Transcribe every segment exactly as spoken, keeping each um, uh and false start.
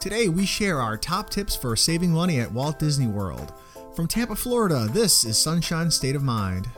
Today we share our top tips for saving money at Walt Disney World. From Tampa, Florida, this is Sunshine State of Mind.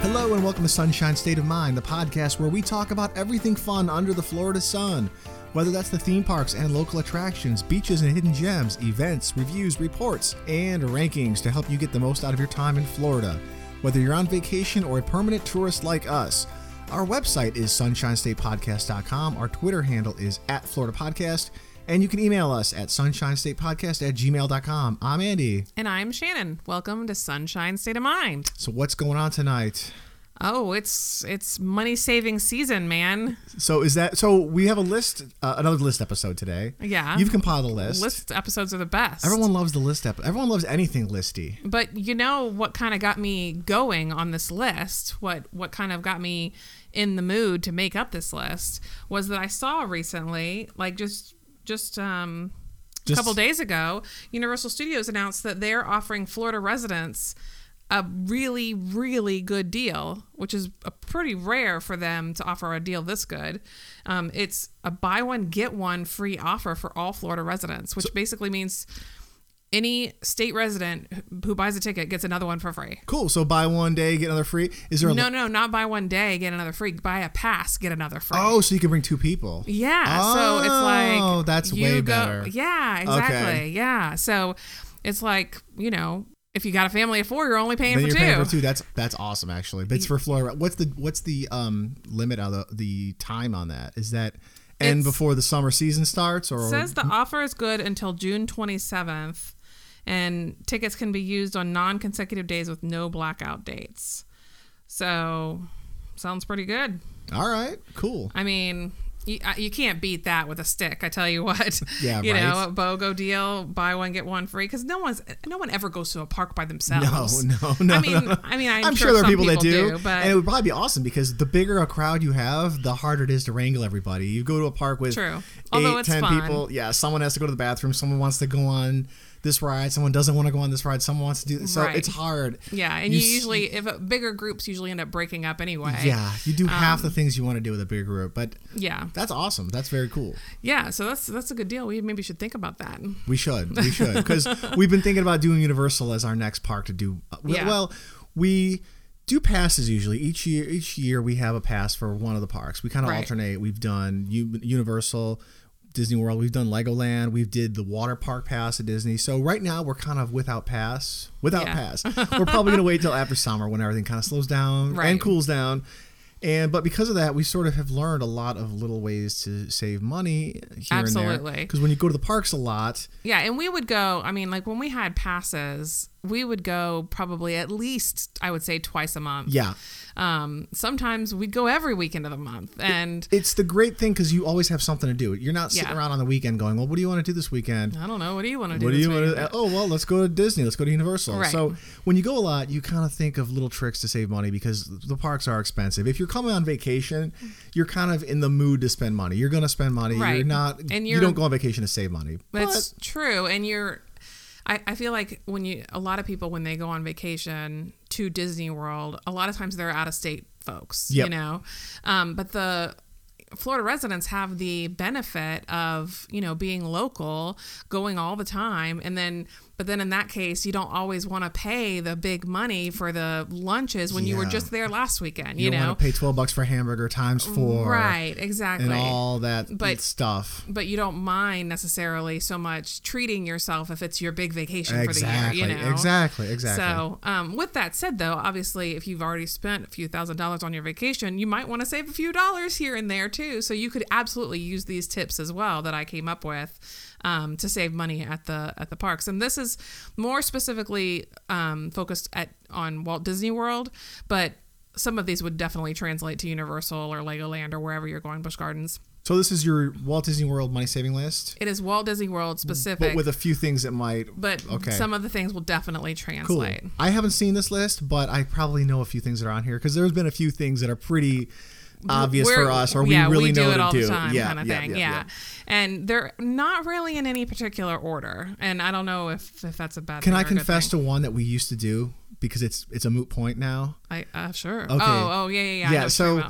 Hello and welcome to Sunshine State of Mind, the podcast where we talk about everything fun under the Florida sun. Whether that's the theme parks and local attractions, beaches and hidden gems, events, reviews, reports, and rankings to help you get the most out of your time in Florida. Whether you're on vacation or a permanent tourist like us. Our website is sunshine state podcast dot com, our Twitter handle is at Florida Podcast, and you can email us at sunshine state podcast at gmail dot com. I'm Andy. And I'm Shannon. Welcome to Sunshine State of Mind. So what's going on tonight? Oh, it's it's money saving season, man. So is that so? We have a list, uh, another list episode today. Yeah, you've compiled a list. List episodes are the best. Everyone loves the list episode. Everyone loves anything listy. But you know what kind of got me going on this list? What what kind of got me in the mood to make up this list was that I saw recently, like just just um, just, a couple days ago, Universal Studios announced that they're offering Florida residents a really, really good deal, which is a pretty rare for them to offer a deal this good. Um, it's a buy one, get one free offer for all Florida residents, which so, basically means any state resident who buys a ticket gets another one for free. Cool. So buy one day, get another free. Is there a No, li- no, not buy one day, get another free. Buy a pass, get another free. Oh, so you can bring two people. Yeah. Oh, so it's like. Oh, that's you way go- better. Yeah, exactly. Okay. Yeah. So it's like, you know. If you got a family of four, you're only paying then for you're two. Paying for two. That's that's awesome, actually. But it's for Florida. What's the what's the um, limit of the, the time on that? Is that end it's, before the summer season starts? Or says the offer is good until June twenty-seventh, and tickets can be used on non-consecutive days with no blackout dates. So, sounds pretty good. All right, cool. I mean, you, you can't beat that with a stick, I tell you what. Yeah, you right. You know, a BOGO deal, buy one get one free, because no one's no one ever goes to a park by themselves. No, no, no. I mean, no, no. I mean, I'm, I'm sure, sure there are people, people that do, do but and it would probably be awesome because the bigger a crowd you have, the harder it is to wrangle everybody. You go to a park with True. eight, ten fun. people. Yeah, someone has to go to the bathroom. Someone wants to go on this ride. Someone doesn't want to go on this ride. Someone wants to do this. So right. It's hard. Yeah. And you, you usually, if a, bigger groups usually end up breaking up anyway. Yeah. You do um, half the things you want to do with a bigger group, but yeah, that's awesome. That's very cool. Yeah. So that's, that's a good deal. We maybe should think about that. We should, we should, because we've been thinking about doing Universal as our next park to do. Well, yeah. well we do passes usually each year. Each year we have a pass for one of the parks. We kind of right. alternate. We've done U- Universal, Disney World, we've done Legoland, we've did the water park pass at Disney. So right now we're kind of without pass, without yeah. pass. We're probably going to wait till after summer when everything kind of slows down right. and cools down. And but because of that, we sort of have learned a lot of little ways to save money here Absolutely. and there. Because when you go to the parks a lot. Yeah, and we would go, I mean, like when we had passes, we would go probably at least, I would say, twice a month. Yeah. Um, sometimes we'd go every weekend of the month. And it, it's the great thing because you always have something to do. You're not sitting yeah. around on the weekend going, well, what do you want to do this weekend? I don't know. What do you want to do what this do you weekend? Want to, oh, well, let's go to Disney. Let's go to Universal. Right. So when you go a lot, you kind of think of little tricks to save money because the parks are expensive. If you're coming on vacation, you're kind of in the mood to spend money. You're going to spend money. Right. You're not, and you're, you don't go on vacation to save money. That's but, true. And you're, I, I feel like when you, a lot of people, when they go on vacation to Disney World, a lot of times they're out of state folks, yep. you know, um, but the Florida residents have the benefit of, you know, being local, going all the time. And then, but then in that case, you don't always want to pay the big money for the lunches when yeah. you were just there last weekend, you, you don't know, want to pay twelve bucks for a hamburger times four. Right. Exactly. And all that but, stuff. But you don't mind necessarily so much treating yourself if it's your big vacation exactly, for the year, you know? Exactly. Exactly. So um, with that said though, obviously if you've already spent a few thousand dollars on your vacation, you might want to save a few dollars here and there too. Too, so you could absolutely use these tips as well that I came up with um, to save money at the at the parks. And this is more specifically um, focused at on Walt Disney World, but some of these would definitely translate to Universal or Legoland or wherever you're going, Busch Gardens. So this is your Walt Disney World money saving list? It is Walt Disney World specific. But with a few things that might. But okay. some of the things will definitely translate. Cool. I haven't seen this list, but I probably know a few things that are on here because there's been a few things that are pretty obvious We're, for us, or we yeah, really we do know it all to do. The time, yeah, kind of yeah, thing. Yeah, yeah. yeah, and they're not really in any particular order, and I don't know if, if that's a bad. Can thing I confess to one that we used to do because it's it's a moot point now? I uh, sure. Okay. Oh, oh yeah, yeah, yeah. Yeah. So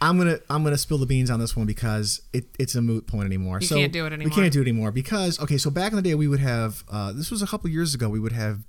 I'm gonna I'm gonna spill the beans on this one because it, it's a moot point anymore. You so can't do it anymore. We can't do it anymore because okay. So back in the day, we would have uh, this was a couple years ago. We would have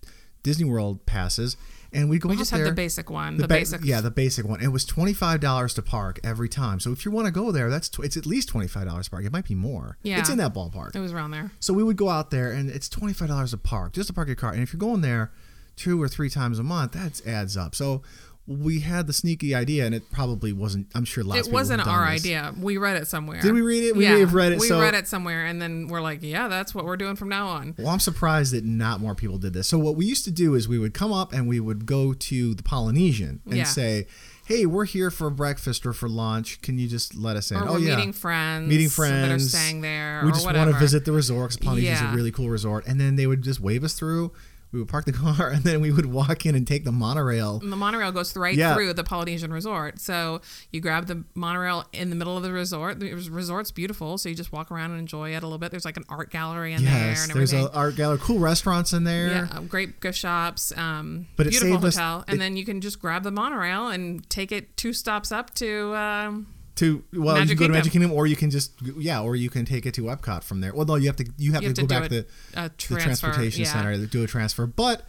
Disney World passes. And we go. We just had the basic one. The, the ba- basic, yeah, the basic one. It was twenty-five dollars to park every time. So if you want to go there, that's tw- it's at least twenty-five dollars to park. It might be more. Yeah, it's in that ballpark. It was around there. So we would go out there, and it's twenty-five dollars to park, just to park your car. And if you're going there two or three times a month, that adds up. So we had the sneaky idea, and it probably wasn't. I'm sure lots of people. It wasn't our idea. We read it somewhere. Did we read it? We yeah, may have read it. We so. read it somewhere, and then we're like, "Yeah, that's what we're doing from now on." Well, I'm surprised that not more people did this. So what we used to do is we would come up and we would go to the Polynesian and yeah. say, "Hey, we're here for breakfast or for lunch. Can you just let us in?" Or oh, we're yeah. meeting friends. Meeting friends that are staying there. We or just whatever. want to visit the resort because Polynesian is yeah. a really cool resort, and then they would just wave us through. We would park the car, and then we would walk in and take the monorail. And the monorail goes right yeah. through the Polynesian Resort. So you grab the monorail in the middle of the resort. The resort's beautiful, so you just walk around and enjoy it a little bit. There's like an art gallery in yes, there and everything. There's an art gallery. Cool restaurants in there. Yeah, great gift shops. Um, but beautiful hotel. Us, and it, then you can just grab the monorail and take it two stops up to... Um, To well, Magic you can go Kingdom. to Magic Kingdom, or you can just yeah, or you can take it to Epcot from there. Well, no, you have to you have, you have to, to go back to the, the transportation yeah. center to do a transfer. But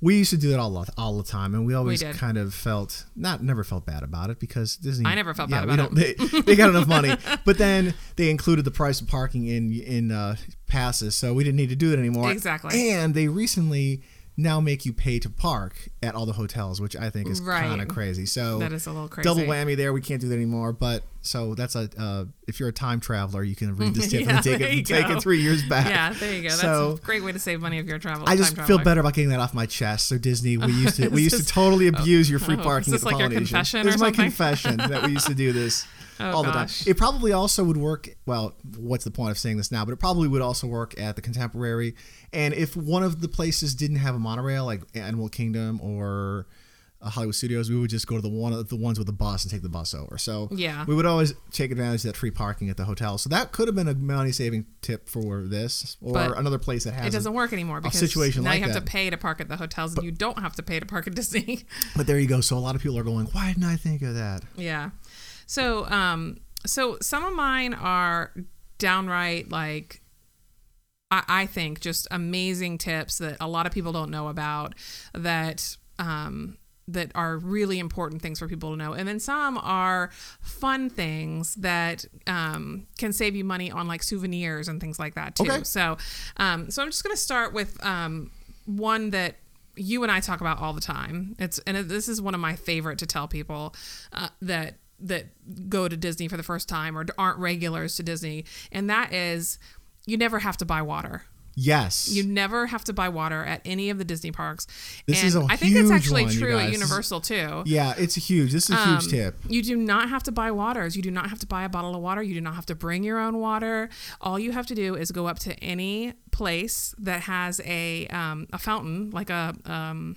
we used to do that all all the time, and we always we kind of felt not never felt bad about it because Disney. I never felt yeah, bad about it. They, they got enough money, but then they included the price of parking in in uh, passes, so we didn't need to do it anymore. Exactly. And they recently. Now make you pay to park at all the hotels, which I think is right. kind of crazy. So that is a little crazy. Double whammy there. We can't do that anymore. But so that's a uh, if you're a time traveler, you can read this tip yeah, and take it and take it three years back. Yeah, there you go. So, that's a great way to save money if you're a traveler. I just time feel better about getting that off my chest. So Disney, we used to we used this, to totally abuse oh, your free parking. Is this at the like Polynesian. Your confession? This is my confession that we used to do this. Oh, all gosh. the time. It probably also would work. Well, what's the point of saying this now? But it probably would also work at the Contemporary. And if one of the places didn't have a monorail, like Animal Kingdom or uh, Hollywood Studios, we would just go to the one of the ones with the bus and take the bus over. So yeah. we would always take advantage of that free parking at the hotel. So that could have been a money saving tip for this or but another place that has. It doesn't a, work anymore because a situation now like you have that. to pay to park at the hotels, but, and you don't have to pay to park at Disney. But there you go. So a lot of people are going, "Why didn't I think of that?" Yeah. So, um, so some of mine are downright, like, I, I think just amazing tips that a lot of people don't know about that, um, that are really important things for people to know. And then some are fun things that, um, can save you money on like souvenirs and things like that too. Okay. So, um, so I'm just going to start with, um, one that you and I talk about all the time. It's, and it, this is one of my favorite to tell people, uh, that, that go to Disney for the first time or aren't regulars to Disney. And that is, you never have to buy water. Yes. You never have to buy water at any of the Disney parks. This and is a huge one, I think it's actually one, true at Universal too. Yeah, it's a huge. This is a um, huge tip. You do not have to buy waters. You do not have to buy a bottle of water. You do not have to bring your own water. All you have to do is go up to any place that has a um, a fountain, like a... Um,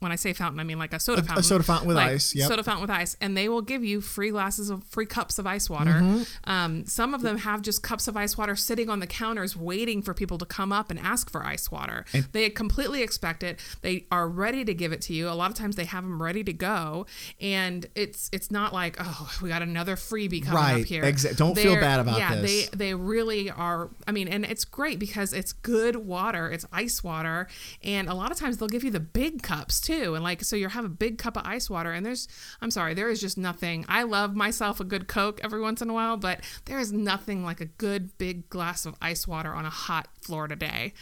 When I say fountain, I mean like a soda fountain. A soda fountain with like ice. Yep. Soda fountain with ice. And they will give you free glasses of free cups of ice water. Mm-hmm. Um, some of them have just cups of ice water sitting on the counters waiting for people to come up and ask for ice water. And they completely expect it. They are ready to give it to you. A lot of times they have them ready to go. And it's it's not like, oh, we got another freebie coming right, up here. Exa- don't They're, feel bad about yeah, this. Yeah, they, they really are. I mean, and it's great because it's good water. It's ice water. And a lot of times they'll give you the big cups too. Too. And like, so you have a big cup of ice water and there's, I'm sorry, there is just nothing. I love myself a good Coke every once in a while, but there is nothing like a good big glass of ice water on a hot Florida day.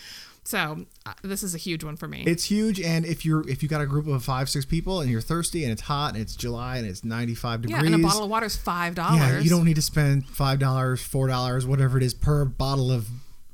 So uh, this is a huge one for me. It's huge. And if you're, if you got a group of five, six people and you're thirsty and it's hot and it's July and it's ninety-five degrees. Yeah, and a bottle of water is five dollars. Yeah, you don't need to spend five dollars, four dollars, whatever it is per bottle of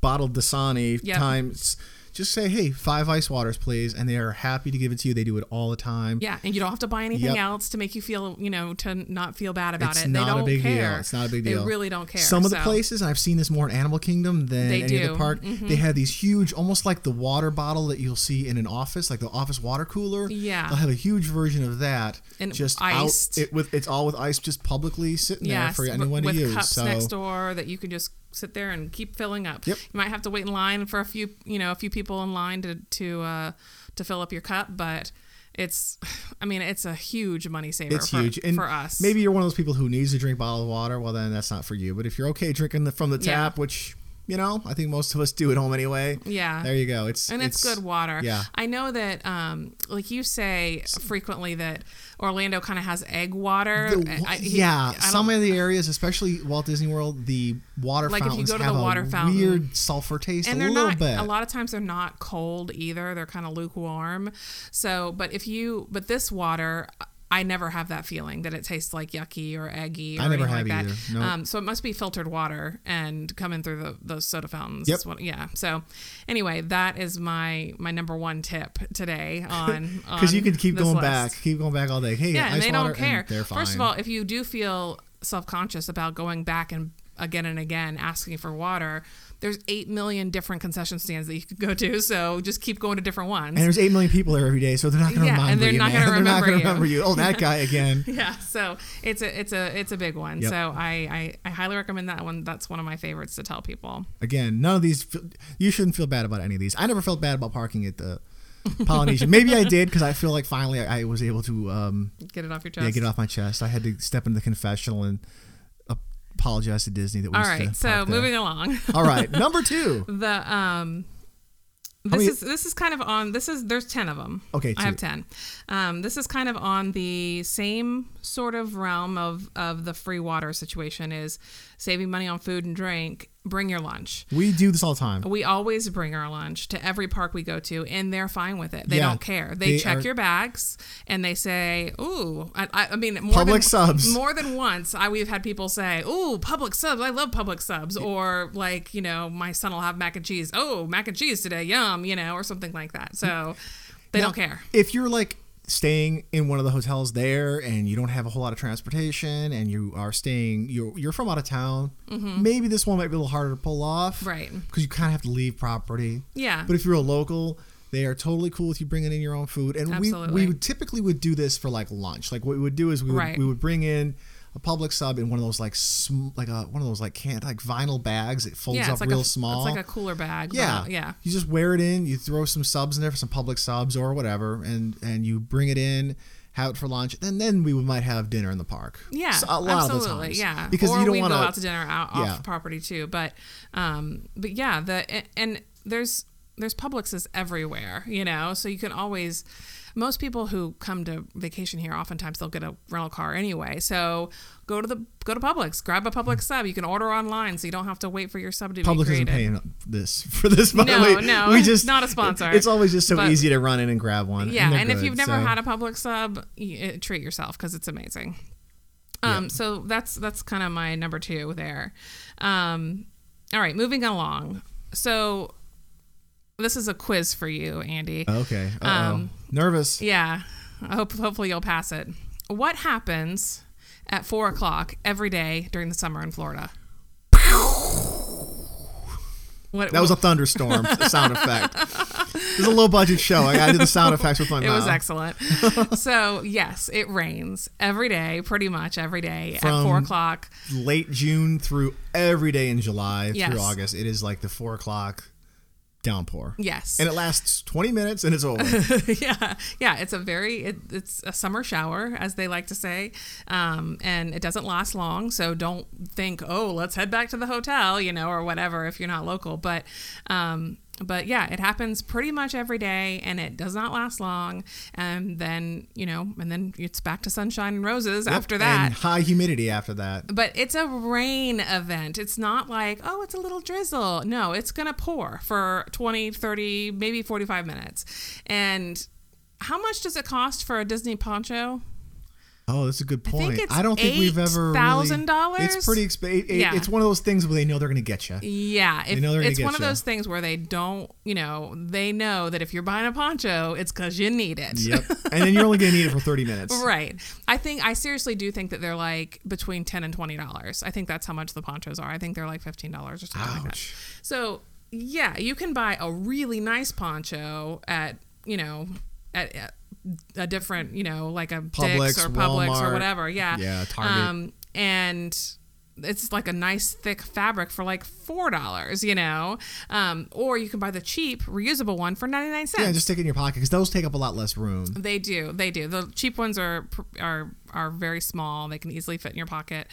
bottled Dasani yep. times Just say, hey, five ice waters, please. And they are happy to give it to you. They do it all the time. Yeah. And you don't have to buy anything yep. else to make you feel, you know, to not feel bad about it's it. It's not they don't a big care. deal. It's not a big deal. They really don't care. Some so. of the places, and I've seen this more in Animal Kingdom than they any do. other park, mm-hmm. they have these huge, almost like the water bottle that you'll see in an office, like the office water cooler. Yeah. They'll have a huge version of that. And just iced. Out, it with, it's all with ice just publicly sitting yes, there for anyone with, to with use. Cups so. next door that you can just sit there and keep filling up. Yep. You might have to wait in line for a few, you know, a few people in line to to uh, to fill up your cup, but it's, I mean, it's a huge money saver. It's for, huge and for us. Maybe you're one of those people who needs to drink bottled water. Well, then that's not for you. But if you're okay drinking the, from the tap, yeah. which you know, I think most of us do at home anyway. Yeah. There you go. It's And it's, it's good water. Yeah. I know that, um, like you say frequently that Orlando kind of has egg water. The, I, he, yeah. I Some of the areas, especially Walt Disney World, the water like fountains if you go to have the water a fountain, weird sulfur taste and a little not, bit. A lot of times they're not cold either. They're kind of lukewarm. So, but if you, but this water... I never have that feeling that it tastes like yucky or eggy or I never anything have like that. Nope. Um, so it must be filtered water and coming through the, those soda fountains. Yep. What, yeah. So anyway, that is my, my number one tip today on because you could keep going list. back, keep going back all day. Hey, yeah, ice and they water, don't care. They're fine. First of all, if you do feel self-conscious about going back and again and again asking for water, there's eight million different concession stands that you could go to, so just keep going to different ones. And there's eight million people there every day, so they're not going to yeah, remember you, man. Yeah, and they're not going to remember you. Oh, that guy again. Yeah, so it's a it's a, it's a big one. Yep. So I, I, I highly recommend that one. That's one of my favorites to tell people. Again, none of these, you shouldn't feel bad about any of these. I never felt bad about parking at the Polynesian. Maybe I did because I feel like finally I, I was able to... Um, get it off your chest. Yeah, get it off my chest. I had to step into the confessional and... apologize to Disney that we all right so moving there. along all right number two the um this many, is this is kind of on this is there's ten of them okay two. I have ten um this is kind of on the same sort of realm of of the free water situation is saving money on food and drink. Bring your lunch. We do this all the time. We always bring our lunch to every park we go to, and they're fine with it. They yeah, don't care. They, they check are, your bags, and they say, ooh. I, I mean, more Publix subs. More than once, I we've had people say, ooh, Publix subs. I love Publix subs. Or, like, you know, my son will have mac and cheese. Oh, mac and cheese today. Yum, you know, or something like that. So they now, don't care. If you're, like, staying in one of the hotels there and you don't have a whole lot of transportation and you are staying you're you're from out of town, mm-hmm. maybe this one might be a little harder to pull off, right? Because you kind of have to leave property. Yeah. But if you're a local, they are totally cool with you bringing in your own food. And Absolutely. we we typically would do this for like lunch. Like what we would do is we would, right. we would bring in a Publix sub in one of those like sm- like a one of those like can like vinyl bags that folds yeah, up like real a, small. It's like a cooler bag. Yeah, but, yeah. You just wear it in. You throw some subs in there for some Publix subs or whatever, and and you bring it in, have it for lunch, and then we might have dinner in the park. Yeah, so a lot absolutely. Of the times. Yeah, because or you don't want to go out to dinner out yeah. off property too. But um, but yeah, the and, and there's there's Publixes everywhere, you know, so you can always. Most people who come to vacation here, oftentimes they'll get a rental car anyway. So go to the go to Publix, grab a Publix sub. You can order online, so you don't have to wait for your sub to Publix be created. Publix isn't paying this for this. By no, way. no, we just not a sponsor. It's always just so but, easy to run in and grab one. Yeah, and, and good, if you've never so. had a Publix sub, you, treat yourself because it's amazing. Um, yeah. So that's that's kind of my number two there. Um, all right, moving along. So. This is a quiz for you, Andy. Okay. Uh-oh. Um, Nervous. Yeah. I hope, hopefully you'll pass it. What happens at four o'clock every day during the summer in Florida? What, that was a thunderstorm sound effect. It was a low budget show. I, I did the sound effects with my mouth. It was excellent. So yes, it rains every day, pretty much every day From at four o'clock. Late June through every day in July yes. through August. It is like the four o'clock. Downpour. Yes. And it lasts twenty minutes and it's over. yeah. Yeah. It's a very, it, it's a summer shower, as they like to say. Um, and it doesn't last long. So don't think, oh, let's head back to the hotel, you know, or whatever, if you're not local. But, um, but yeah, it happens pretty much every day and it does not last long. And then, you know, and then it's back to sunshine and roses yep, after that. And high humidity after that. But it's a rain event. It's not like, oh, it's a little drizzle. No, it's going to pour for twenty, thirty, maybe forty-five minutes. And how much does it cost for a Disney poncho? Oh, that's a good point. I, think it's I don't think we've ever thousand dollars. Really, it's pretty expensive. It, yeah. It's one of those things where they know they're going to get you. Yeah, if, they know they're it's get one you. of those things where they don't. You know, they know that if you're buying a poncho, it's because you need it. Yep, and then you're only going to need it for thirty minutes. Right. I think I seriously do think that they're like between ten and twenty dollars. I think that's how much the ponchos are. I think they're like fifteen dollars or something Ouch. like that. So yeah, you can buy a really nice poncho at you know at. at a different, you know, like a Publix, Dick's or Publix Walmart, or whatever. Yeah. Yeah. Target. Um, and it's like a nice thick fabric for like four dollars, you know, um, or you can buy the cheap reusable one for ninety-nine cents. Yeah. Just stick it in your pocket. Cause those take up a lot less room. They do. They do. The cheap ones are, are, are very small. They can easily fit in your pocket.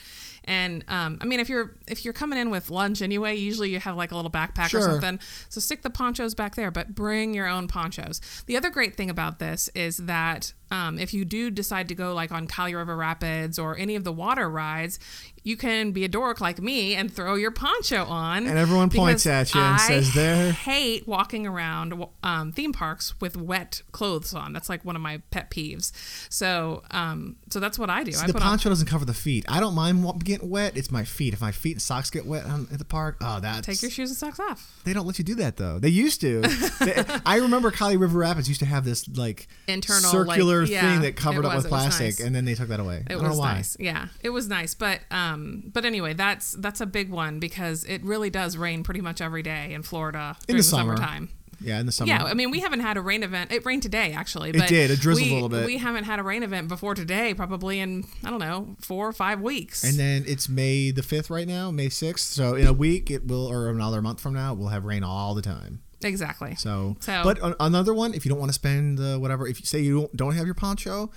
And, um, I mean, if you're, if you're coming in with lunch anyway, usually you have like a little backpack sure. or something. So stick the ponchos back there, but bring your own ponchos. The other great thing about this is that, um, if you do decide to go like on Kali River Rapids or any of the water rides, you can be a dork like me and throw your poncho on. And everyone points at you and I says there. hate walking around, um, theme parks with wet clothes on. That's like one of my pet peeves. So, um, so that's what I do. So I the put poncho on, doesn't cover the feet. I don't mind walking. Get wet, it's my feet. If my feet and socks get wet at the park, oh, that's... Take your shoes and socks off. They don't let you do that, though. They used to. they, I remember Kali River Rapids used to have this, like, internal circular like, yeah, thing that covered was, up with plastic, nice. and then they took that away. It I don't was know why. nice. Yeah, it was nice. But um, but anyway, that's that's a big one because it really does rain pretty much every day in Florida during in the, the summer. summertime. Yeah, in the summer. Yeah, I mean, we haven't had a rain event. It rained today, actually. But it did. It drizzled we, a little bit. We haven't had a rain event before today, probably in, I don't know, four or five weeks. And then it's May the fifth right now, May sixth. So in a week, it will, or another month from now, we'll have rain all the time. Exactly. So, so but another one, if you don't want to spend uh, whatever, if you say you don't, don't have your poncho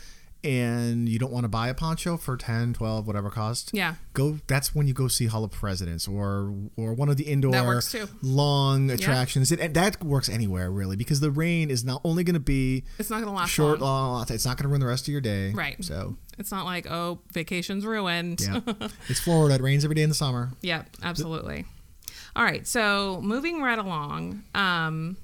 and you don't want to buy a poncho for ten, twelve, whatever cost. Yeah. Go. That's when you go see Hall of Presidents or or one of the indoor long attractions. Yeah. It, and that works anywhere, really, because the rain is not only going to be it's not going to last short, long. long. It's not going to ruin the rest of your day. Right. So it's not like, oh, vacation's ruined. Yeah. It's Florida. It rains every day in the summer. Yeah, absolutely. All right. So moving right along, um,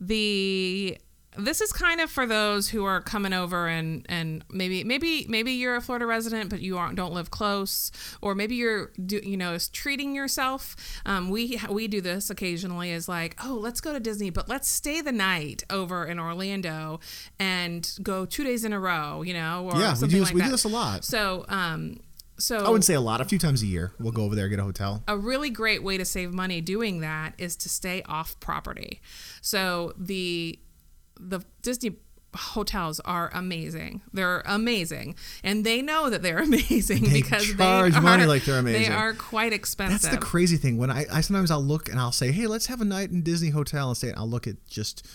the... This is kind of for those who are coming over and, and maybe maybe maybe you're a Florida resident, but you aren't, don't live close, or maybe you're do, you know treating yourself. Um, we we do this occasionally is like, oh, let's go to Disney, but let's stay the night over in Orlando and go two days in a row, you know, or yeah, something we do this, like we that. do this a lot. So. Um, So I wouldn't say a lot. A few times a year, we'll go over there, get a hotel. A really great way to save money doing that is to stay off property. So the the Disney hotels are amazing. They're amazing. And they know that they're amazing they because charge they are, money like they're amazing. They are quite expensive. That's the crazy thing. When I, I sometimes I'll look and I'll say, hey, let's have a night in Disney hotel and stay. I'll look at just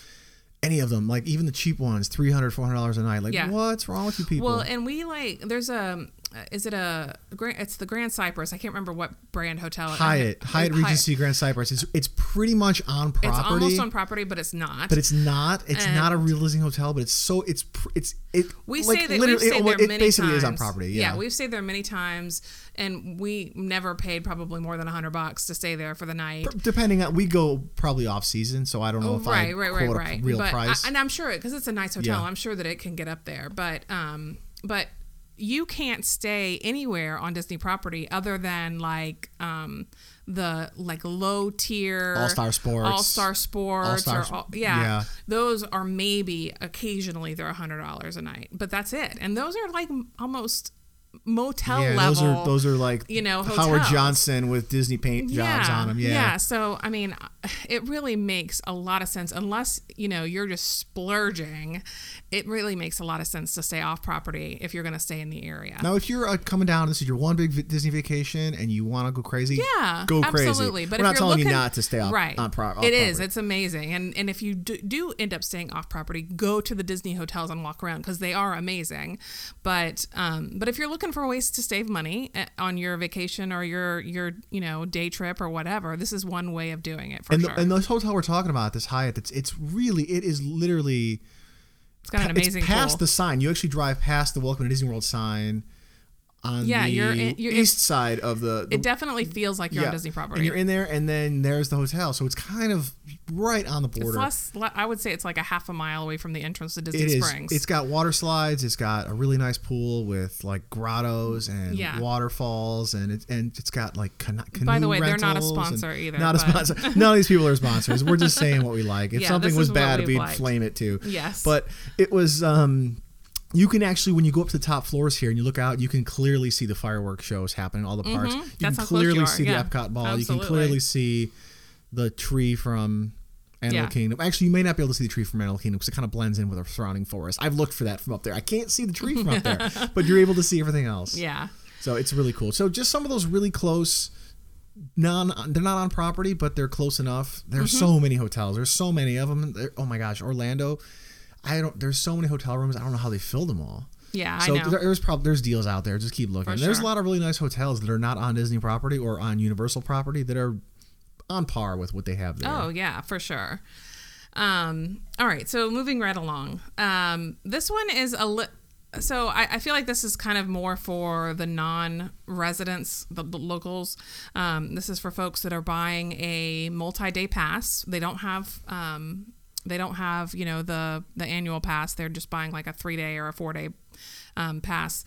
any of them, like even the cheap ones, three hundred, four hundred dollars a night. Like yeah. what's wrong with you people? Well, and we like, there's a, is it a, it's the Grand Cypress. I can't remember what brand hotel. Hyatt. Hyatt Regency Grand Cypress. It's it's pretty much on property. It's almost on property, but it's not. But it's not. It's and not a real Disney hotel, but it's so, it's, it's, it, we like, say that literally, we've stayed there it, many it basically times. Is on property. Yeah. yeah, we've stayed there many times and we never paid probably more than a hundred bucks to stay there for the night. P- depending on, we go probably off season. So I don't know if right, I right, quote right, right. a real but price. I, and I'm sure it, cause it's a nice hotel. Yeah. I'm sure that it can get up there, but, um, but you can't stay anywhere on Disney property other than like um, the like low tier All-Star Sports, All-Star Sports, All-Star, or all, yeah, yeah, those are maybe occasionally they're a hundred dollars a night, but that's it. And those are like almost motel yeah, level. Those are those are like you know hotels. Howard Johnson with Disney paint jobs yeah, on them. Yeah, yeah. So I mean, it really makes a lot of sense unless you know you're just splurging. It really makes a lot of sense to stay off property if you're going to stay in the area. Now, if you're uh, coming down, this is your one big Disney vacation, and you want to go crazy, yeah, go absolutely. crazy. Absolutely, but we're if not you're telling looking, you not to stay off, right. on pro- off it property. It is. It's amazing, and and if you do, do end up staying off property, go to the Disney hotels and walk around because they are amazing. But um, but if you're looking for ways to save money on your vacation or your your you know day trip or whatever, this is one way of doing it. For and sure. the, and this hotel we're talking about, this Hyatt, it's it's really it is literally. It's got an amazing. It's past pool. the sign. You actually drive past the Welcome to Disney World sign on yeah, the you're in, you're, east side of the, the... It definitely feels like you're yeah. on Disney property. And you're in there, and then there's the hotel. So it's kind of right on the border. It's less, I would say it's like a half a mile away from the entrance to Disney it Springs. Is. It's got water slides. It's got a really nice pool with like grottos and yeah. waterfalls, and, it, and it's got like canoe rentals. By the way, they're not a sponsor either. Not a sponsor. None of these people are sponsors. We're just saying what we like. If yeah, something was bad, we'd, we'd flame it too. Yes. But it was... Um, You can actually, when you go up to the top floors here and you look out, you can clearly see the fireworks shows happening in all the parks. Mm-hmm. You That's can clearly you see yeah. the Epcot ball. Absolutely. You can clearly see the tree from Animal yeah. Kingdom. Actually, you may not be able to see the tree from Animal Kingdom because it kind of blends in with our surrounding forest. I've looked for that from up there. I can't see the tree from up there, but you're able to see everything else. Yeah. So it's really cool. So just some of those really close... Non, they're not on property, but they're close enough. There are mm-hmm. so many hotels. There's so many of them. They're, oh my gosh, Orlando... I don't. There's so many hotel rooms. I don't know how they fill them all. Yeah, so I know. So there, there's probably there's deals out there. Just keep looking. For there's sure. a lot of really nice hotels that are not on Disney property or on Universal property that are on par with what they have there. Oh yeah, for sure. Um. All right. So moving right along. Um. This one is a. Li- so I, I feel like this is kind of more for the non-residents, the, the locals. Um. This is for folks that are buying a multi-day pass. They don't have. Um. They don't have, you know, the, the annual pass. They're just buying like a three day or a four day um, pass.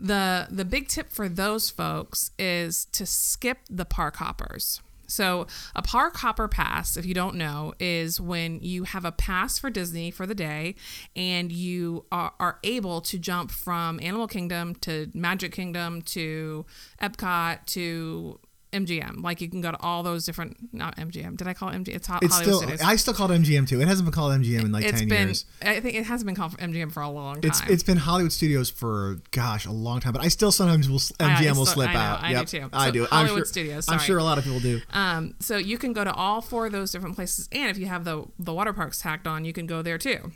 The the big tip for those folks is to skip the park hoppers. So a park hopper pass, if you don't know, is when you have a pass for Disney for the day and you are, are able to jump from Animal Kingdom to Magic Kingdom to Epcot to M G M. Like you can go to all those different, not M G M. Did I call it M G M? It's, it's Hollywood Studios. I still call it M G M too. It hasn't been called M G M in like it's ten been, years. I think it hasn't been called M G M for a long time. It's It's been Hollywood Studios for, gosh, a long time. But I still sometimes will, M G M I, I will still, slip I know, out. I yep. do too. So I do. Hollywood I'm sure, Studios. Sorry. I'm sure a lot of people do. Um, so you can go to all four of those different places. And if you have the, the water parks tacked on, you can go there too,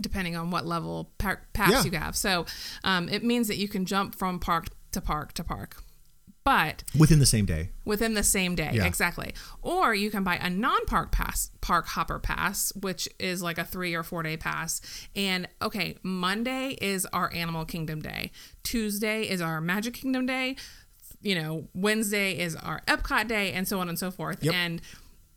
depending on what level par- pass yeah. you have. So um, it means that you can jump from park to park to park. But within the same day, within the same day, yeah. exactly. Or you can buy a non-park pass, park hopper pass, which is like a three or four day pass. And okay, Monday is our Animal Kingdom day. Tuesday is our Magic Kingdom day. You know, Wednesday is our Epcot day, and so on and so forth. Yep. And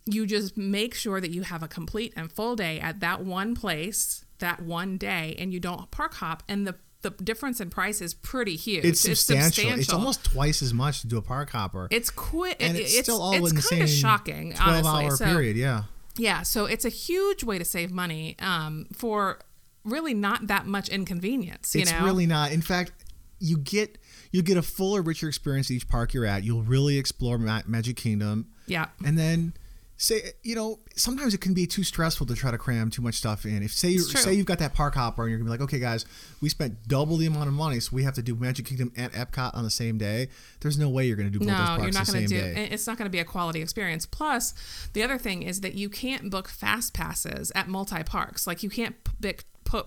you just make sure that you have a complete and full day at that one place, that one day, and you don't park hop. And the The difference in price is pretty huge. It's substantial. It's, substantial. It's almost twice as much to do a park hopper. It's quick. And it's, it's still all it's in the same kind of shocking, twelve honestly. hour so, period. Yeah. Yeah. So it's a huge way to save money um, for really not that much inconvenience. You it's know? really not. In fact, you get you get a fuller, richer experience at each park you're at. You'll really explore Ma- Magic Kingdom. Yeah. And then. Say, you know, sometimes it can be too stressful to try to cram too much stuff in. If say you say you've got that park hopper and you're gonna be like, okay, guys, we spent double the amount of money, so we have to do Magic Kingdom and Epcot on the same day. There's no way you're gonna do both no, those parks you're not the gonna same do, day. It's not gonna be a quality experience. Plus, the other thing is that you can't book fast passes at multi parks. Like you can't pick, put,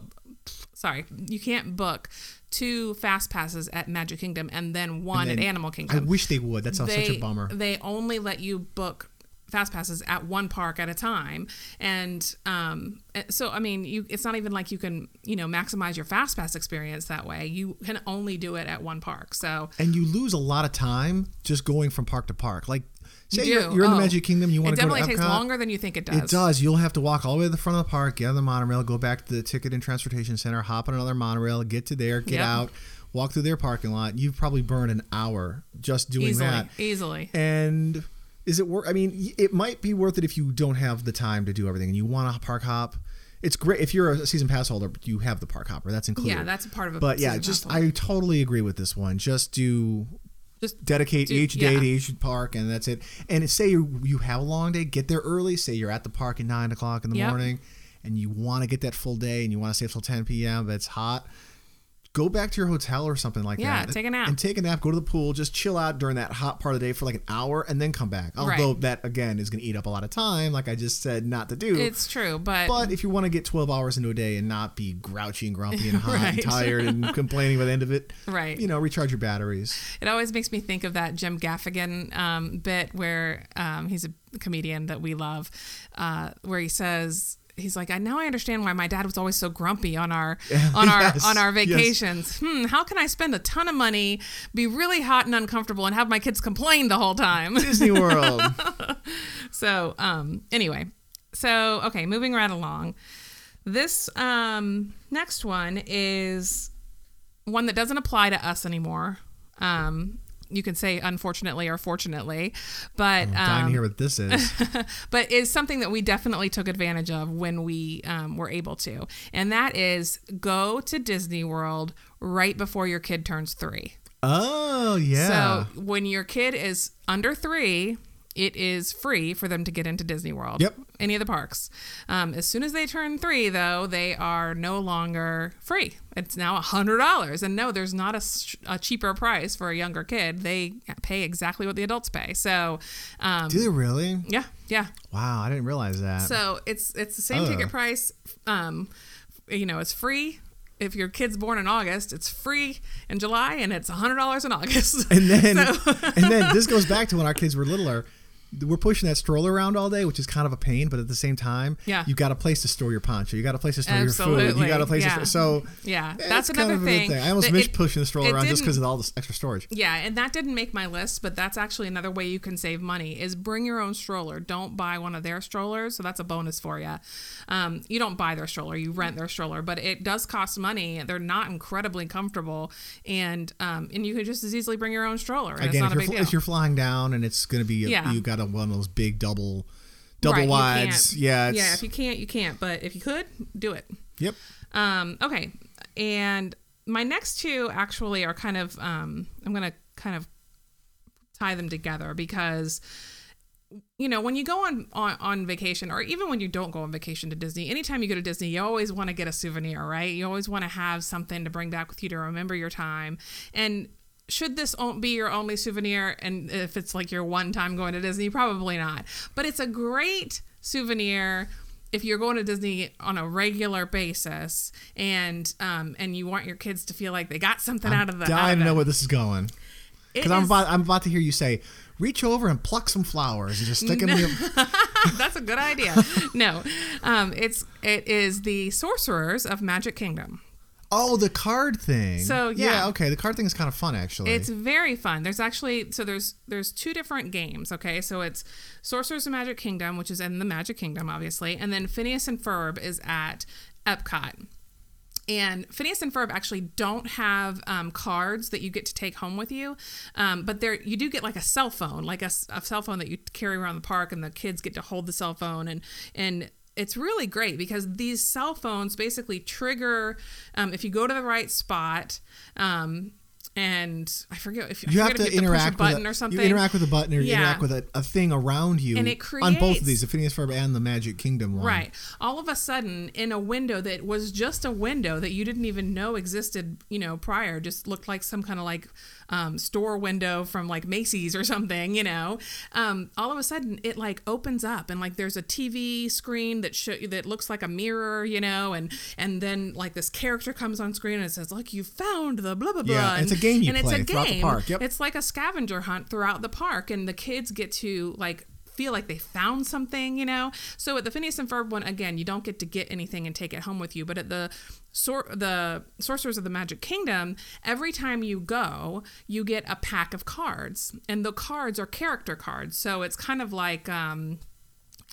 sorry, you can't book two fast passes at Magic Kingdom and then one and then, at Animal Kingdom. I wish they would. That sounds they, such a bummer. They only let you book fast passes at one park at a time. And um, so, I mean, you, it's not even like you can, you know, maximize your fast pass experience that way. You can only do it at one park. So, and you lose a lot of time just going from park to park. Like, say you you're, you're in oh. the Magic Kingdom, you want to go to Epcot. It definitely takes longer than you think it does. It does. You'll have to walk all the way to the front of the park, get on the monorail, go back to the Ticket and Transportation Center, hop on another monorail, get to there, get yep. out, walk through their parking lot. You've probably burned an hour just doing easily, that. Easily. And... Is it worth? I mean, it might be worth it if you don't have the time to do everything and you want to park hop. It's great if you're a season pass holder. You have the park hopper. That's included. Yeah, that's a part of it. But yeah, just I totally agree with this one. Just do, just dedicate do, each day yeah. to each park, and that's it. And say you you have a long day, get there early. Say you're at the park at nine o'clock in the yep. morning, and you want to get that full day, and you want to stay till ten p.m. But it's hot. Go back to your hotel or something like yeah, that. Yeah, take a nap. And take a nap, go to the pool, just chill out during that hot part of the day for like an hour and then come back. Although right. that, again, is going to eat up a lot of time, like I just said, not to do. It's true, but... But if you want to get twelve hours into a day and not be grouchy and grumpy and hot right. and tired and complaining by the end of it, right? You know, recharge your batteries. It always makes me think of that Jim Gaffigan um, bit where um, he's a comedian that we love, uh, where he says... he's like, I now I understand why my dad was always so grumpy on our on our yes, on our vacations. Yes. Hmm, how can I spend a ton of money, be really hot and uncomfortable, and have my kids complain the whole time? Disney World. So, um, anyway, so okay, moving right along. This um, next one is one that doesn't apply to us anymore. Um, you can say unfortunately or fortunately, but I'm dying um, to hear what this is. But it's something that we definitely took advantage of when we um, were able to, and that is go to Disney World right before your kid turns three. Oh yeah. So when your kid is under three, it is free for them to get into Disney World. Yep. Any of the parks. Um, as soon as they turn three, though, they are no longer free. It's now one hundred dollars. And no, there's not a, a cheaper price for a younger kid. They pay exactly what the adults pay. So, um, do they really? Yeah. Yeah. Wow. I didn't realize that. So it's it's the same oh. ticket price. Um, you know, it's free. If your kid's born in August, it's free in July, and it's one hundred dollars in August. And then, so. And then this goes back to when our kids were littler. We're pushing that stroller around all day, which is kind of a pain, but at the same time, yeah. you've got a place to store your poncho. You got a place to store Absolutely. your food. You got a place yeah. to store. So, yeah, eh, that's another kind of thing. thing. I almost missed pushing the stroller around just because of all this extra storage. Yeah, and that didn't make my list, but that's actually another way you can save money is bring your own stroller. Don't buy one of their strollers. So, that's a bonus for you. Um, you don't buy their stroller, you rent their stroller, but it does cost money. They're not incredibly comfortable, and um, and you can just as easily bring your own stroller. And Again, it's not a big fl- deal. If you're flying down and it's going to be, a, yeah. you got a one of those big double double right, wides yeah yeah if you can't you can't but if you could do it. Yep. Um okay, and my next two actually are kind of um I'm gonna kind of tie them together because, you know, when you go on, on, on vacation, or even when you don't go on vacation to Disney, anytime you go to Disney, you always want to get a souvenir, right? You always want to have something to bring back with you to remember your time. And should this be your only souvenir? And if it's like your one time going to Disney, probably not. But it's a great souvenir if you're going to Disney on a regular basis, and um, and you want your kids to feel like they got something I'm out of the. I know where this is going because I'm about, I'm about to hear you say, reach over and pluck some flowers and just stick them. No. That's a good idea. No, um, it's it is the Sorcerers of Magic Kingdom. Oh, the card thing. So yeah. yeah, okay. The card thing is kind of fun, actually. It's very fun. There's actually so there's there's two different games. Okay, so it's Sorcerers of Magic Kingdom, which is in the Magic Kingdom, obviously, and then Phineas and Ferb is at Epcot. And Phineas and Ferb actually don't have um, cards that you get to take home with you, um, but there you do get like a cell phone, like a, a cell phone that you carry around the park, and the kids get to hold the cell phone and and. It's really great because these cell phones basically trigger um, if you go to the right spot, um, and I forget if I you forget have to, if you have interact to push a button with a, or something. You interact with a button or you yeah. interact with a, a thing around you, and it creates, on both of these, the Phineas Ferb and the Magic Kingdom one. Right. All of a sudden, in a window that was just a window that you didn't even know existed, you know, prior, just looked like some kind of like um, store window from like Macy's or something, you know, um, all of a sudden it like opens up and like there's a T V screen that sh- that looks like a mirror, you know, and, and then like this character comes on screen and it says, look, you found the blah, blah, blah. Yeah, and it's a game you and play it's a throughout game. the park. Yep. It's like a scavenger hunt throughout the park, and the kids get to like feel like they found something, you know? So at the Phineas and Ferb one, again, you don't get to get anything and take it home with you, but at the sor- the Sorcerers of the Magic Kingdom, every time you go, you get a pack of cards, and the cards are character cards. So it's kind of like, um,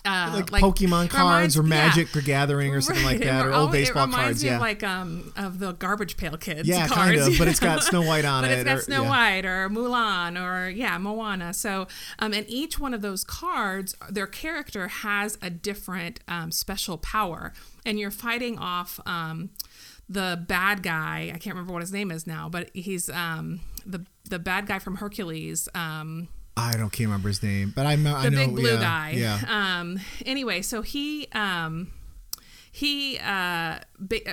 Uh, like, like Pokemon cards reminds, or Magic yeah. or Gathering or something right. like that, or old baseball cards. It reminds cards, me yeah. of like um of the Garbage Pail Kids. Yeah, cards, kind of, but know? It's got Snow White on but it. But it's got or, Snow yeah. White or Mulan or yeah Moana. So um, and each one of those cards, their character has a different um, special power, and you're fighting off um the bad guy. I can't remember what his name is now, but he's um the the bad guy from Hercules. Um. I don't can't remember his name, but I know the I know, big blue yeah, guy. Yeah. Um. Anyway, so he um, he uh,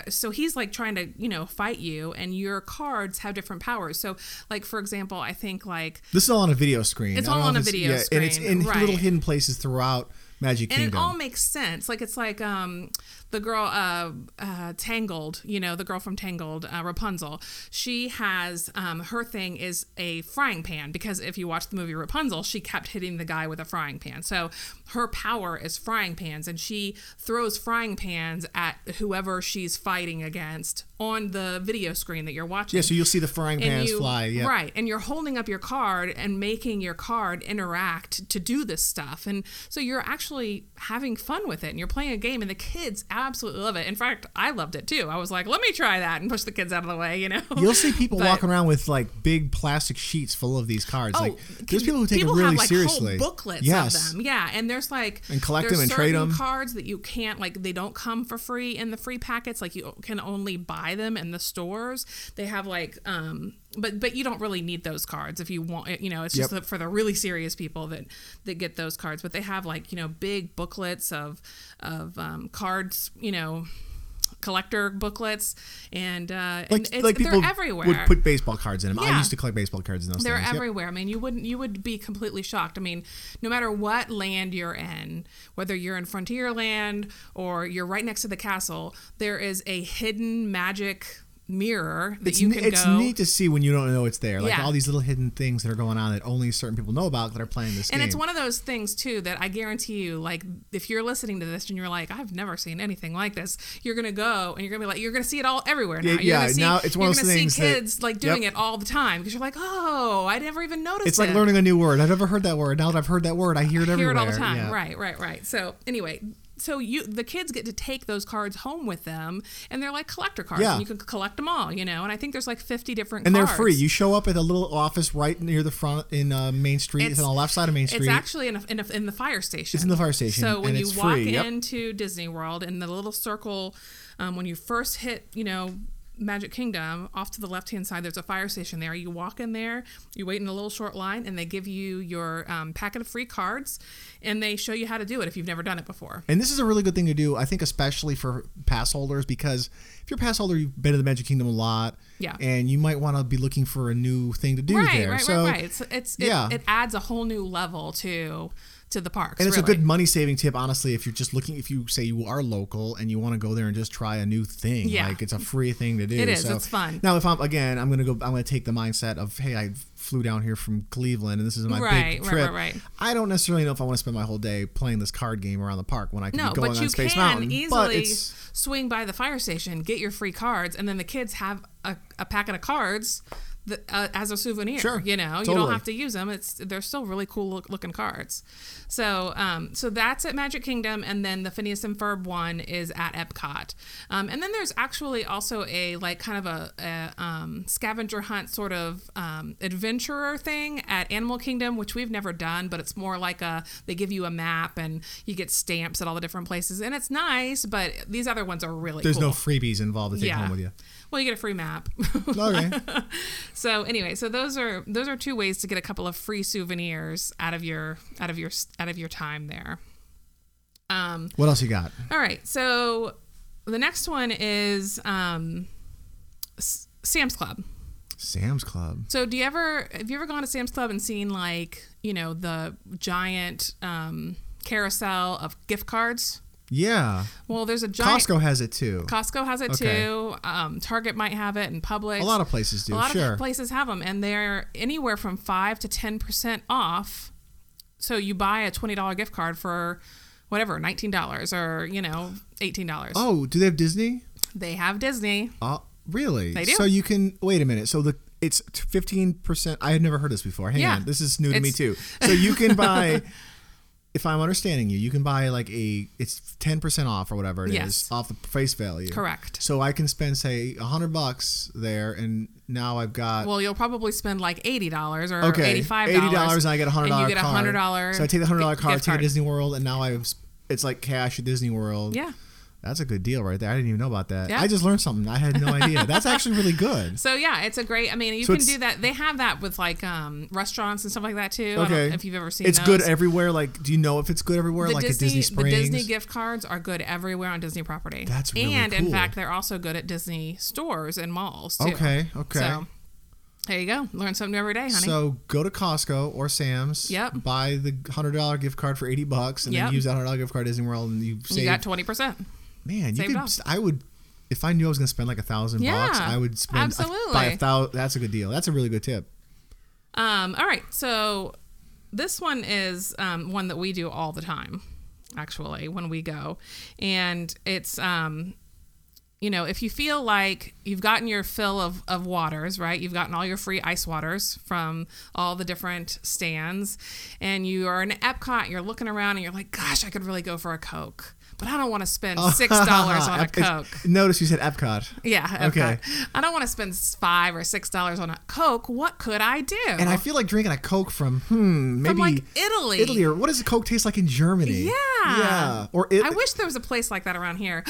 so he's like trying to you know fight you, and your cards have different powers. So like for example, I think like this is all on a video screen. It's all on a video yeah, screen, and it's in right. little hidden places throughout Magic Kingdom. And it all makes sense. Like, it's like um, the girl, uh, uh, Tangled, you know, the girl from Tangled, uh, Rapunzel. She has, um, her thing is a frying pan, because if you watch the movie Rapunzel, she kept hitting the guy with a frying pan. So her power is frying pans, and she throws frying pans at whoever she's fighting against on the video screen that you're watching. Yeah, so you'll see the frying pans you, fly. Yeah. Right, and you're holding up your card and making your card interact to do this stuff. And so you're actually having fun with it, and you're playing a game, and the kids absolutely love it. In fact, I loved it too. I was like, let me try that, and push the kids out of the way, you know? You'll see people but, walking around with like big plastic sheets full of these cards. Oh, like, there's people who take people it really have, like, seriously. Whole booklets yes. of them. Yeah, and there's like and collect there's them and trade them. Cards that you can't, like, they don't come for free in the free packets. Like, you can only buy them in the stores. They have like um but but you don't really need those cards if you want, you know, it's just yep. for the really serious people that that get those cards. But they have, like, you know, big booklets of of um cards, you know, collector booklets, and uh like, and it's, like people they're everywhere. Would put baseball cards in them. Yeah. I used to collect baseball cards in those they're things. They're everywhere. Yep. I mean, you wouldn't you would be completely shocked. I mean, no matter what land you're in, whether you're in Frontierland or you're right next to the castle, there is a hidden magic mirror that it's, you can it's go. It's neat to see when you don't know it's there. Like yeah. all these little hidden things that are going on that only certain people know about that are playing this and game. And it's one of those things too that I guarantee you, like, if you're listening to this and you're like, I've never seen anything like this, you're gonna go and you're gonna be like, you're gonna see it all everywhere now. Yeah, you're yeah. Gonna see, now it's one of those things. You're gonna see kids that, like doing yep. it all the time because you're like, oh, I never even noticed. It's it. Like learning a new word. I've never heard that word. Now that I've heard that word, I hear it I everywhere. Hear it all the time. Yeah. Right, right, right. So anyway. So you, the kids get to take those cards home with them, and they're like collector cards. Yeah. And you can collect them all, you know. And I think there's like fifty different and cards. And they're free. You show up at a little office right near the front in uh, Main Street. It's, it's on the left side of Main Street. It's actually in, a, in, a, in the fire station. It's in the fire station. So when and you it's walk free. Yep. into Disney World, in the little circle, um, when you first hit, you know, Magic Kingdom, off to the left-hand side, there's a fire station there. You walk in there, you wait in a little short line, and they give you your um, packet of free cards, and they show you how to do it if you've never done it before. And this is a really good thing to do, I think, especially for pass holders, because if you're a pass holder, you've been to the Magic Kingdom a lot, yeah, and you might want to be looking for a new thing to do right, there. Right, so, right, right. It's, it's, yeah. it, it adds a whole new level to... to the parks. And it's really a good money saving tip, honestly, if you're just looking, if you say you are local and you want to go there and just try a new thing. Yeah. Like, it's a free thing to do. It is. So, it's fun. Now, if I'm, again, I'm going to go, I'm going to take the mindset of, hey, I flew down here from Cleveland and this is my right, big trip. Right, right, right. I don't necessarily know if I want to spend my whole day playing this card game around the park when I can no, be going on Space Mountain. No, but you can easily swing by the fire station, get your free cards, and then the kids have a, a packet of cards The, uh, as a souvenir, sure, you know, totally. You don't have to use them. It's they're still really cool look, looking cards. So, um, so that's at Magic Kingdom, and then the Phineas and Ferb one is at Epcot, um, and then there's actually also a like kind of a, a um, scavenger hunt sort of um, adventurer thing at Animal Kingdom, which we've never done, but it's more like a they give you a map and you get stamps at all the different places, and it's nice. But these other ones are really there's cool. There's no freebies involved to take yeah. home with you. Well, you get a free map. Okay. So anyway, so those are those are two ways to get a couple of free souvenirs out of your out of your out of your time there. Um, what else you got? All right. So the next one is um, S- Sam's Club. Sam's Club. So do you ever have you ever gone to Sam's Club and seen, like, you know, the giant um, carousel of gift cards? Yeah. Well, there's a giant... Costco has it, too. Costco has it, okay. too. Um, Target might have it, and Publix. A lot of places do, sure. A lot sure. of places have them, and they're anywhere from five to ten percent off. So you buy a twenty dollars gift card for, whatever, nineteen dollars or, you know, eighteen dollars. Oh, do they have Disney? They have Disney. Oh, uh, really? They do. So you can... Wait a minute. So the... it's fifteen percent... I had never heard this before. Hang yeah. on. This is new to it's... me, too. So you can buy... If I'm understanding you, you can buy like a, it's ten percent off or whatever it yes. is, off the face value. Correct. So I can spend, say, one hundred bucks there, and now I've got... Well, you'll probably spend like eighty dollars or okay. eighty-five dollars. eighty dollars and I get a one hundred dollars card. You get a one hundred dollars card. So I take the one hundred dollars card, take it to Disney World, and now I've it's like cash at Disney World. Yeah. That's a good deal right there. I didn't even know about that. Yeah. I just learned something. I had no idea. That's actually really good. So, yeah, it's a great... I mean, you so can do that. They have that with, like, um, restaurants and stuff like that, too. Okay. I don't know if you've ever seen it's those. It's good everywhere. Like, do you know if it's good everywhere? The like Disney, at Disney Springs? The Disney gift cards are good everywhere on Disney property. That's really and, cool. And, in fact, they're also good at Disney stores and malls, too. Okay, okay. So... There you go. Learn something every day, honey. So go to Costco or Sam's. Yep. Buy the one hundred dollars gift card for eighty bucks, and yep. then use that one hundred dollars gift card at Disney World, and you save. You got twenty percent. Man, you could, I would, if I knew I was going to spend like a thousand yeah, bucks, I would spend absolutely. A, buy a thousand. That's a good deal. That's a really good tip. Um. All right. So this one is um, one that we do all the time, actually, when we go. And it's... um. You know, if you feel like you've gotten your fill of, of waters, right? You've gotten all your free ice waters from all the different stands, and you are in Epcot, you're looking around and you're like, gosh, I could really go for a Coke, but I don't want to spend six dollars on a Coke. Notice you said Epcot. Yeah. Epcot. Okay. I don't want to spend five or six dollars on a Coke. What could I do? And I feel like drinking a Coke from, hmm, maybe from like Italy. Italy, or what does a Coke taste like in Germany? Yeah. Yeah. Or it- I wish there was a place like that around here.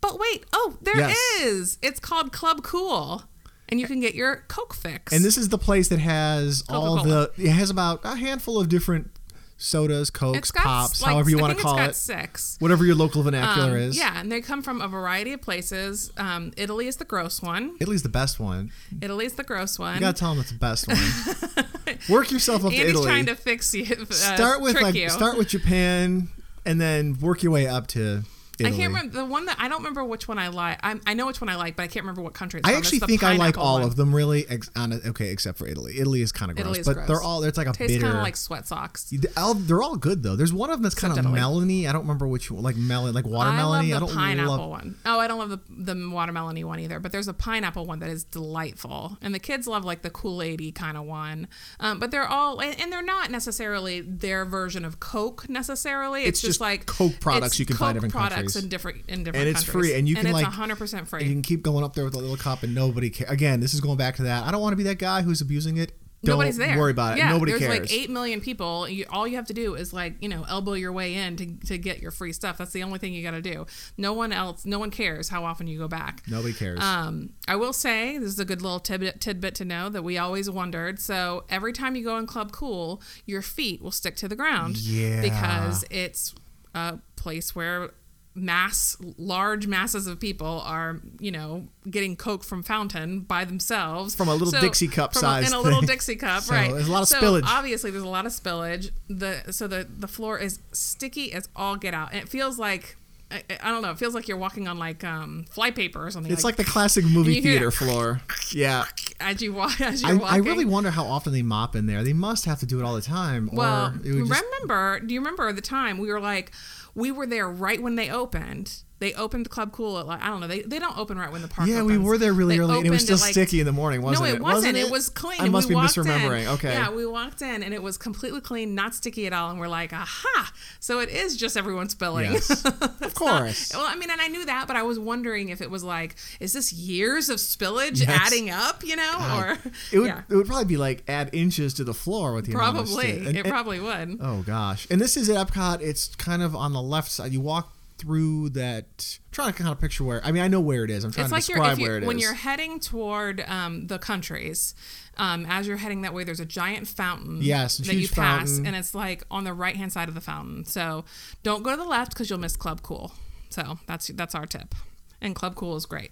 But wait, oh, there yes. is. It's called Club Cool, and you can get your Coke fix. And this is the place that has Coca-Cola. all the, it has about a handful of different sodas, Cokes, Pops, like, however you I want to call it. It's got six. Whatever your local vernacular um, is. Yeah, and they come from a variety of places. Um, Italy is the gross one. Italy's the best one. Italy's the gross one. You got to tell them it's the best one. Work yourself up Andy's to Italy. Andy's trying to fix you, uh, start with like, you. Start with Japan, and then work your way up to... Italy. I can't remember the one that I don't remember which one I like. I, I know which one I like, but I can't remember what country it's from. I actually think I like all one. of them, really. Ex- on a, okay, except for Italy. Italy is kind of gross, is but gross. they're all it's like a tastes bitter. Tastes kind of like sweat socks. They're all good though. There's one of them that's kind of melony. I don't remember which one, like melon, like watermelon. I, I don't pineapple love... one. Oh, I don't love the the watermelony one either. But there's a pineapple one that is delightful, and the kids love like the Kool-Aid-y kind of one. Um, but they're all and, and they're not necessarily their version of Coke necessarily. It's, it's just, just like Coke products you can Coke find different products. Countries. In different, in different and it's countries. Free, and you and can it's like one hundred percent free. You can keep going up there with a little cup, and nobody cares. Again, this is going back to that. I don't want to be that guy who's abusing it. Don't Nobody's there. worry about it. Yeah, Nobody there's cares. There's like eight million people. You, all you have to do is like you know elbow your way in to to get your free stuff. That's the only thing you got to do. No one else. No one cares how often you go back. Nobody cares. Um, I will say this is a good little tidbit, tidbit to know that we always wondered. So every time you go in Club Cool, your feet will stick to the ground. Yeah. Because it's a place where mass large masses of people are you know getting Coke from fountain by themselves from a little so, Dixie cup size in a thing. little Dixie cup so, right there's a lot of so spillage obviously there's a lot of spillage the so the the floor is sticky as all get out, and it feels like I, I don't know it feels like you're walking on like um flypaper or something. It's like, like the classic movie theater floor yeah as you walk as you're I, walking. I really wonder how often they mop in there. They must have to do it all the time. Well, or it would just... remember do you remember the time we were like We were there right when they opened. They opened Club Cool at like, I don't know. They they don't open right when the park yeah, opens. Yeah, we were there really they early and it was still like, sticky in the morning, wasn't it? No, it, it wasn't. wasn't it? It was clean. I must we be misremembering. In. Okay. Yeah, we walked in and it was completely clean, not sticky at all. And we're like, aha. So it is just everyone spilling. Yes. Of course. Not, well, I mean, and I knew that, but I was wondering if it was like, is this years of spillage yes. adding up, you know? God. Or It would yeah. it would probably be like add inches to the floor with the amount of Probably. It and, probably would. Oh, gosh. And this is at Epcot. It's kind of on the left side. You walk through that, I'm trying to kind of picture where. I mean, I know where it is. I'm trying it's to like describe you, where it is. When you're heading toward um, the countries, um, as you're heading that way, there's a giant fountain yes, that you pass, fountain. and it's like on the right hand side of the fountain. So don't go to the left because you'll miss Club Cool. So that's that's our tip. And Club Cool is great.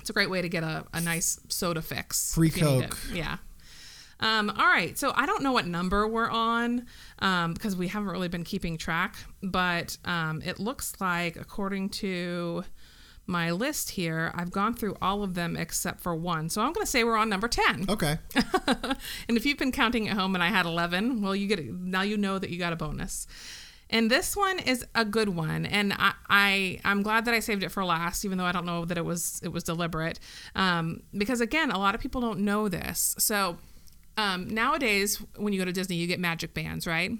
It's a great way to get a, a nice soda fix. Free Coke. Yeah. Um, all right. So I don't know what number we're on um, because we haven't really been keeping track, but um, it looks like according to my list here, I've gone through all of them except for one. So I'm going to say we're on number ten. Okay. And if you've been counting at home and I had eleven, well, you get it. Now you know that you got a bonus. And this one is a good one, and I, I I'm glad that I saved it for last, even though I don't know that it was it was deliberate, um, because again, a lot of people don't know this. So. Um, nowadays, when you go to Disney, you get magic bands, right?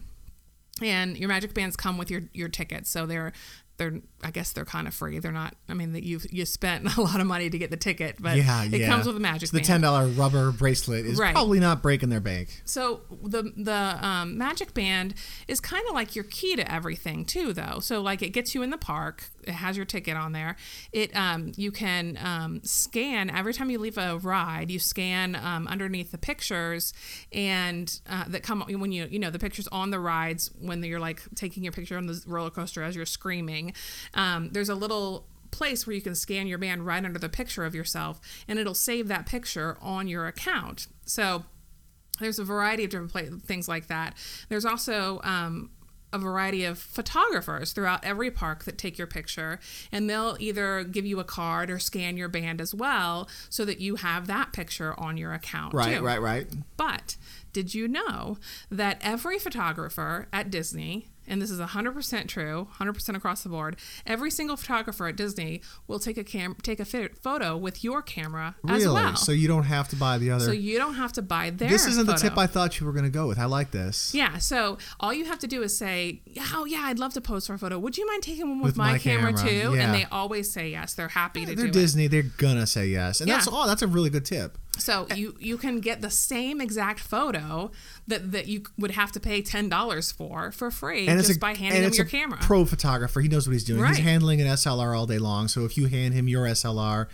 And your magic bands come with your, your tickets. So they're, they're, I guess they're kind of free. They're not, I mean, that you've, you spent a lot of money to get the ticket, but yeah, it yeah. comes with a magic so band. The ten dollars rubber bracelet is right. probably not breaking their bank. So the, the, um, magic band is kind of like your key to everything too, though. So like it gets you in the park. It has your ticket on there. It um, you can um, scan every time you leave a ride. You scan um, underneath the pictures, and uh, that come when you you know the pictures on the rides when you're like taking your picture on the roller coaster as you're screaming. Um, there's a little place where you can scan your band right under the picture of yourself, and it'll save that picture on your account. So there's a variety of different pla- things like that. There's also um, a variety of photographers throughout every park that take your picture, and they'll either give you a card or scan your band as well so that you have that picture on your account right, too. Right, right, right. But did you know that every photographer at Disney, and this is one hundred percent true, one hundred percent across the board, every single photographer at Disney will take a cam- take a photo with your camera really? as well. So you don't have to buy the other. So you don't have to buy their This isn't photo. The tip I thought you were going to go with. I like this. Yeah, so all you have to do is say, oh yeah, I'd love to pose for a photo. Would you mind taking one with, with my, my camera, camera too? Yeah. And they always say yes. They're happy yeah, to they're do Disney. it. They're Disney. They're going to say yes. And yeah. that's all. That's a really good tip. So you, you can get the same exact photo that, that you would have to pay ten dollars for for free and just a, by handing him your camera. And it's a pro photographer. He knows what he's doing. Right. He's handling an S L R all day long. So if you hand him your S L R,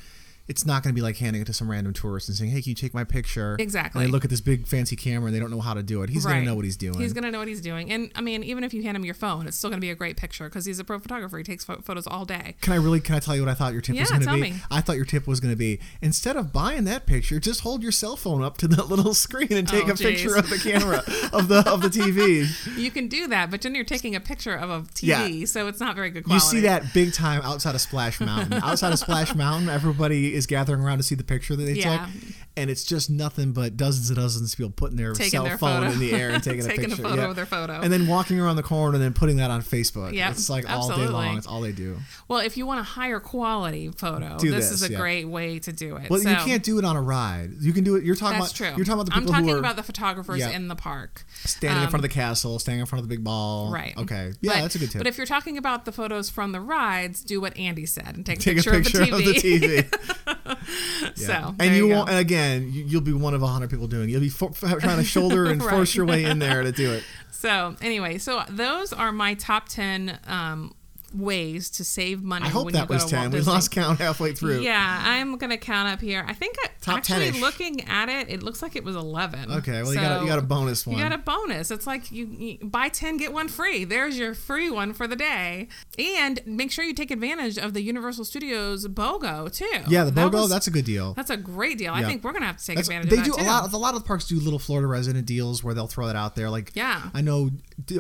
it's not going to be like handing it to some random tourist and saying, hey, can you take my picture? Exactly. And they look at this big fancy camera and they don't know how to do it. He's right. going to know what he's doing. He's going to know what he's doing. And, I mean, even if you hand him your phone, it's still going to be a great picture because he's a pro photographer. He takes photos all day. Can I really, can I tell you what I thought your tip yeah, was going to be? Yeah, tell me. I thought your tip was going to be, instead of buying that picture, just hold your cell phone up to that little screen and take oh, a geez. picture of the camera, of the of the T V. You can do that, but then you're taking a picture of a T V, yeah. so it's not very good quality. You see that big time outside of Splash Mountain. Outside of Splash Mountain, everybody is gathering around to see the picture that they yeah. took, and it's just nothing but dozens and dozens of people putting their taking cell their phone photo. in the air and taking, taking a picture, a photo yeah. of their photo, and then walking around the corner and then putting that on Facebook. Yeah, it's like absolutely. all day long. It's all they do. Well, if you want a higher quality photo, this, this is a yeah. great way to do it. Well, so, you can't do it on a ride. You can do it. You're talking that's about. True. You're talking about the people. I'm talking who are, about the photographers yeah, in the park, standing um, in front of the castle, standing in front of the big ball. Right. Okay. Yeah, but, that's a good tip. But if you're talking about the photos from the rides, do what Andy said and take, take a, picture a picture of the T V. Of the T V. Yeah. So and you, you won't, and again, you, you'll be one of a hundred people doing it. You'll be for, for, trying to shoulder and right. force your way in there to do it. So anyway, so those are my top ten um, ways to save money. I hope when that you was ten. We lost count halfway through. Yeah, I'm gonna count up here. I think I, top actually ten-ish. Looking at it, it looks like it was eleven. Okay, well so you got a, you got a bonus one. You got a bonus. It's like you, you buy ten get one free. There's your free one for the day. And make sure you take advantage of the Universal Studios BOGO too. Yeah, the BOGO. That was, that's a good deal. That's a great deal. Yeah. I think we're gonna have to take that's, advantage. They of that do too. a lot. A lot of the parks do little Florida resident deals where they'll throw that out there. Like yeah, I know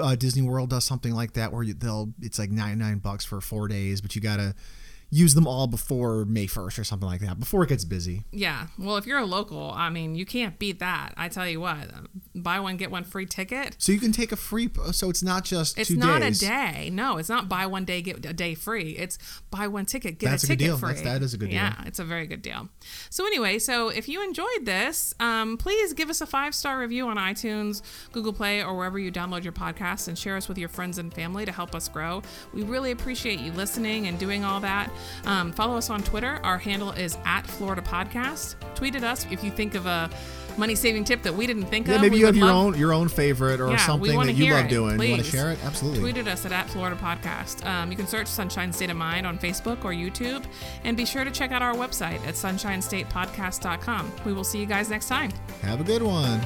uh, Disney World does something like that where you, they'll it's like ninety-nine bucks for four days, but you gotta use them all before May first or something like that, before it gets busy. Yeah. Well, if you're a local, I mean, you can't beat that. I tell you what, buy one, get one free ticket. So you can take a free, so it's not just it's two not days. It's not a day. No, it's not buy one day, get a day free. It's buy one ticket, get That's a, a ticket deal. free. That's, that is a good yeah, deal. Yeah, it's a very good deal. So anyway, so if you enjoyed this, um, please give us a five-star review on iTunes, Google Play, or wherever you download your podcasts, and share us with your friends and family to help us grow. We really appreciate you listening and doing all that. Um, follow us on Twitter. Our handle is at Florida Podcast. Tweet at us if you think of a money-saving tip that we didn't think yeah, of. Yeah, maybe we you have your love, own your own favorite or yeah, something that you love it, doing. Please. You want to share it? Absolutely. Tweet at us at, at Florida Podcast. Um, you can search Sunshine State of Mind on Facebook or YouTube. And be sure to check out our website at sunshine state podcast dot com. We will see you guys next time. Have a good one.